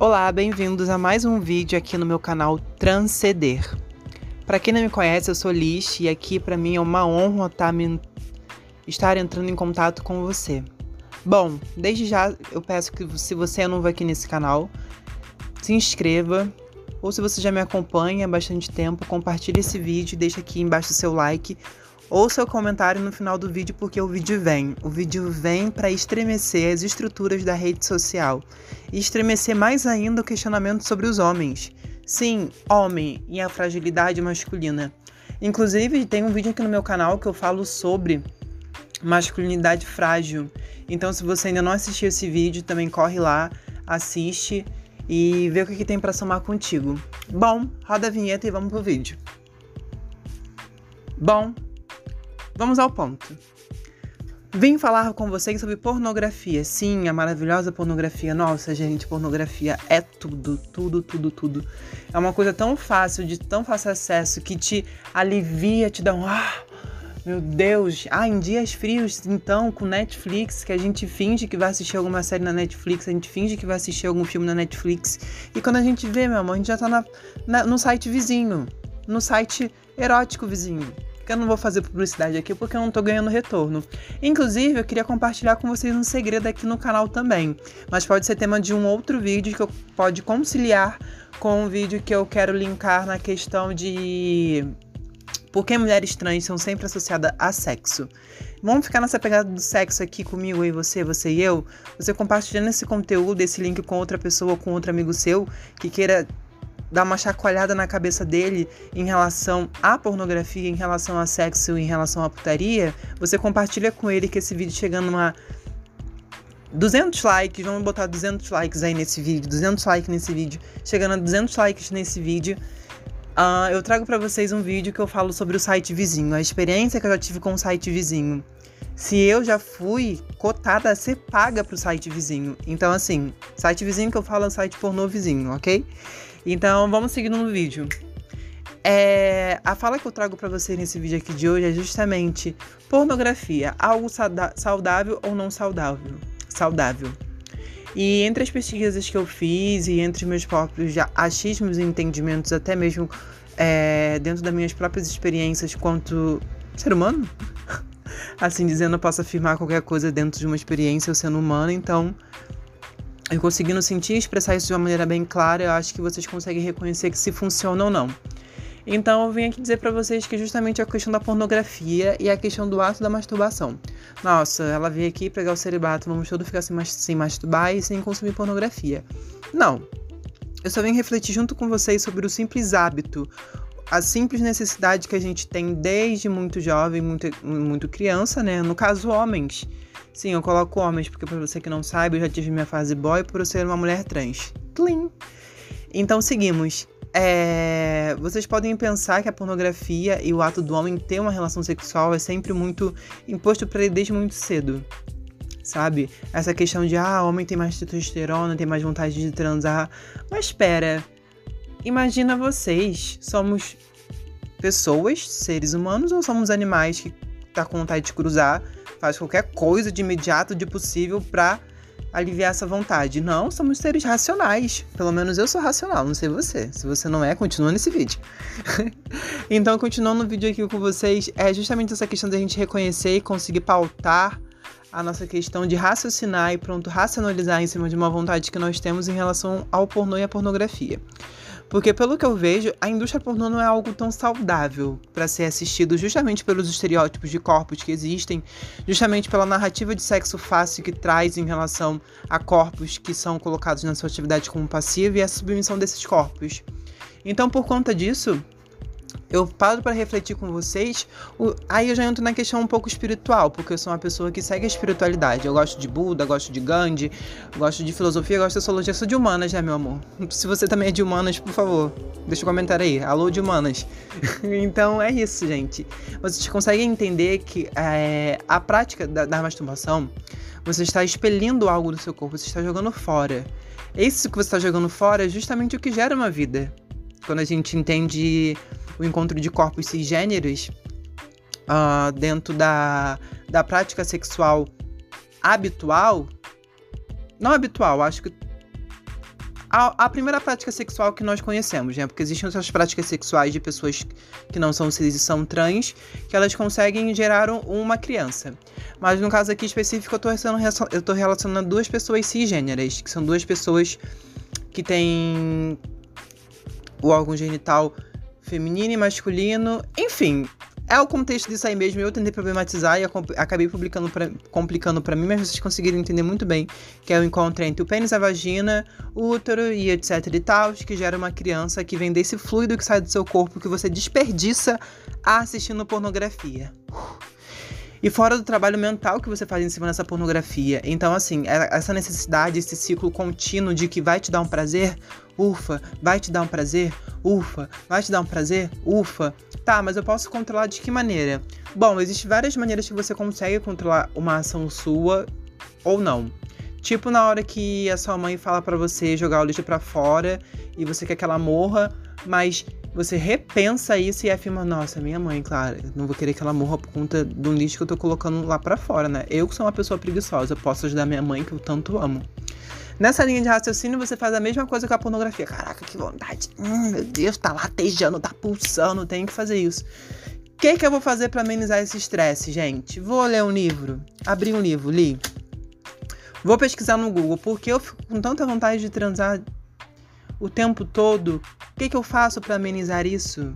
Olá, bem-vindos a mais um vídeo aqui no meu canal Transceder. Para quem não me conhece, eu sou Liz e aqui para mim é uma honra estar entrando em contato com você. Bom, desde já eu peço que se você é novo aqui nesse canal, se inscreva, ou se você já me acompanha há bastante tempo, compartilhe esse vídeo, deixa aqui embaixo seu like ou seu comentário no final do vídeo, porque o vídeo vem para estremecer as estruturas da rede social e estremecer mais ainda o questionamento sobre os homens. Sim, homem e a fragilidade masculina. Inclusive, tem um vídeo aqui no meu canal que eu falo sobre masculinidade frágil. Então, se você ainda não assistiu esse vídeo, também corre lá, assiste e vê o que tem para somar contigo. Bom, roda a vinheta e vamos pro vídeo. Bom, vamos ao ponto. Vim falar com vocês sobre pornografia. Sim, a maravilhosa pornografia. Nossa, gente, pornografia é tudo, tudo, tudo, tudo. É uma coisa tão fácil, de tão fácil acesso, que te alivia, te dá um... Ah, meu Deus. Ah, em dias frios, então, com Netflix, que a gente finge que vai assistir alguma série na Netflix, a gente finge que vai assistir algum filme na Netflix. E quando a gente vê, meu amor, a gente já tá no site vizinho, no site erótico vizinho. Eu não vou fazer publicidade aqui porque eu não tô ganhando retorno. Inclusive, eu queria compartilhar com vocês um segredo aqui no canal também, mas pode ser tema de um outro vídeo que eu pode conciliar com um vídeo que eu quero linkar na questão de por que mulheres trans são sempre associadas a sexo. Vamos ficar nessa pegada do sexo aqui comigo, e você e eu. Você compartilhando esse conteúdo, esse link com outra pessoa, com outro amigo seu que queira dar uma chacoalhada na cabeça dele em relação à pornografia, em relação a sexo, em relação à putaria, você compartilha com ele que esse vídeo chegando a 200 likes, vamos botar 200 likes aí nesse vídeo, 200 likes nesse vídeo, chegando a 200 likes nesse vídeo, eu trago pra vocês um vídeo que eu falo sobre o site vizinho, a experiência que eu já tive com o site vizinho, se eu já fui cotada a ser paga pro site vizinho. Então assim, site vizinho que eu falo é site pornô vizinho, ok? Então, vamos seguindo no vídeo. A fala que eu trago pra vocês nesse vídeo aqui de hoje é justamente pornografia, algo saudável ou não saudável. Saudável. E entre as pesquisas que eu fiz e entre os meus próprios achismos e entendimentos, até mesmo dentro das minhas próprias experiências quanto ser humano, assim dizendo, eu posso afirmar qualquer coisa dentro de uma experiência, eu sendo humano, então... eu conseguindo sentir e expressar isso de uma maneira bem clara, eu acho que vocês conseguem reconhecer que se funciona ou não. Então eu vim aqui dizer pra vocês que justamente a questão da pornografia e a questão do ato da masturbação. Nossa, ela veio aqui pegar o celibato, vamos todos ficar sem masturbar e sem consumir pornografia. Não, eu só vim refletir junto com vocês sobre o simples hábito, a simples necessidade que a gente tem desde muito jovem, muito criança, né, no caso homens. Sim, eu coloco homens, porque pra você que não sabe, eu já tive minha fase boy por eu ser uma mulher trans. Tlim! Então, seguimos. Vocês podem pensar que a pornografia e o ato do homem ter uma relação sexual é sempre muito imposto pra ele desde muito cedo, sabe? Essa questão de, homem tem mais testosterona, tem mais vontade de transar. Mas espera, imagina vocês, somos pessoas, seres humanos, ou somos animais que tá com vontade de cruzar, faz qualquer coisa de imediato, de possível, pra aliviar essa vontade. Não, somos seres racionais. Pelo menos eu sou racional, não sei você. Se você não é, continua nesse vídeo. Então, continuando o vídeo aqui com vocês, é justamente essa questão da gente reconhecer e conseguir pautar a nossa questão de raciocinar e racionalizar em cima de uma vontade que nós temos em relação ao pornô e à pornografia. Porque, pelo que eu vejo, a indústria pornô não é algo tão saudável para ser assistido, justamente pelos estereótipos de corpos que existem, justamente pela narrativa de sexo fácil que traz em relação a corpos que são colocados na sua atividade como passiva e a submissão desses corpos. Então, por conta disso, eu paro para refletir com vocês, aí eu já entro na questão um pouco espiritual, porque eu sou uma pessoa que segue a espiritualidade. Eu gosto de Buda, gosto de Gandhi, gosto de filosofia, gosto de sociologia, sou de humanas, né, meu amor? Se você também é de humanas, por favor, deixa um comentário aí. Alô, de humanas. Então, é isso, gente. Vocês conseguem entender que a prática da masturbação, você está expelindo algo do seu corpo, você está jogando fora. Isso que você está jogando fora é justamente o que gera uma vida. Quando a gente entende o encontro de corpos cisgêneros dentro da prática sexual habitual, não habitual, acho que a primeira prática sexual que nós conhecemos, né? Porque existem outras práticas sexuais de pessoas que não são cis e são trans, que elas conseguem gerar uma criança. Mas no caso aqui específico, eu tô relacionando duas pessoas cisgêneras, que são duas pessoas que têm o órgão genital feminino e masculino, enfim. É o contexto disso aí mesmo, eu tentei problematizar e acabei complicando pra mim, mas vocês conseguiram entender muito bem que é o encontro entre o pênis, a vagina, o útero e etc e tal, que gera uma criança que vem desse fluido que sai do seu corpo, que você desperdiça assistindo pornografia. E fora do trabalho mental que você faz em cima dessa pornografia. Então, assim, essa necessidade, esse ciclo contínuo de que vai te dar um prazer, ufa, vai te dar um prazer, ufa, vai te dar um prazer, ufa. Tá, mas eu posso controlar de que maneira? Bom, existem várias maneiras que você consegue controlar uma ação sua ou não. Tipo, na hora que a sua mãe fala pra você jogar o lixo pra fora e você quer que ela morra, mas você repensa isso e afirma, nossa, minha mãe, claro, não vou querer que ela morra por conta do lixo que eu tô colocando lá pra fora, né? Eu que sou uma pessoa preguiçosa, posso ajudar minha mãe que eu tanto amo. Nessa linha de raciocínio, você faz a mesma coisa com a pornografia. Caraca, que vontade. Meu Deus, tá latejando, tá pulsando, tem que fazer isso. O que eu vou fazer pra amenizar esse estresse, gente? Vou ler um livro, abri um livro, li. Vou pesquisar no Google, porque eu fico com tanta vontade de transar o tempo todo. O que eu faço pra amenizar isso?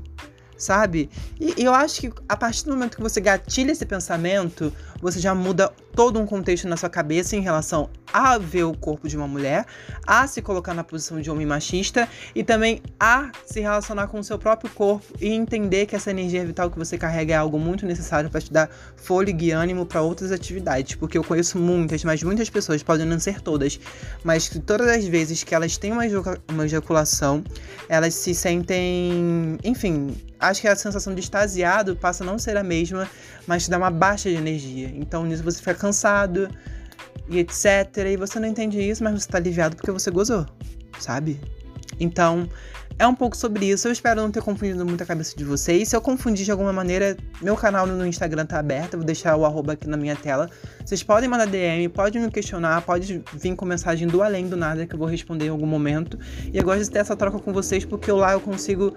Sabe? E eu acho que a partir do momento que você gatilha esse pensamento, você já muda todo um contexto na sua cabeça em relação a ver o corpo de uma mulher, a se colocar na posição de homem machista e também a se relacionar com o seu próprio corpo e entender que essa energia vital que você carrega é algo muito necessário para te dar fôlego e ânimo para outras atividades. Porque eu conheço muitas, mas muitas pessoas, podem não ser todas, mas que todas as vezes que elas têm uma ejaculação, elas se sentem, enfim, acho que a sensação de extasiado passa a não ser a mesma, mas te dá uma baixa de energia. Então nisso você fica cansado e etc. E você não entende isso, mas você tá aliviado porque você gozou, sabe? Então é um pouco sobre isso. Eu espero não ter confundido muito a cabeça de vocês. Se eu confundir de alguma maneira, meu canal no Instagram tá aberto. Eu vou deixar o @ aqui na minha tela. Vocês podem mandar DM, podem me questionar, pode vir com mensagem do além do nada que eu vou responder em algum momento. E eu gosto de ter essa troca com vocês porque lá eu consigo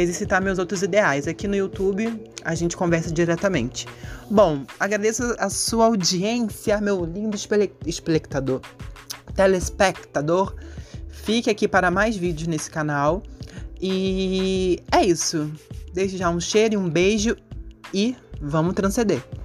exercitar meus outros ideais. Aqui no YouTube a gente conversa diretamente. Bom, agradeço a sua audiência, meu lindo telespectador. Fique aqui para mais vídeos nesse canal. E é isso. Deixo já um cheiro e um beijo. E vamos transcender.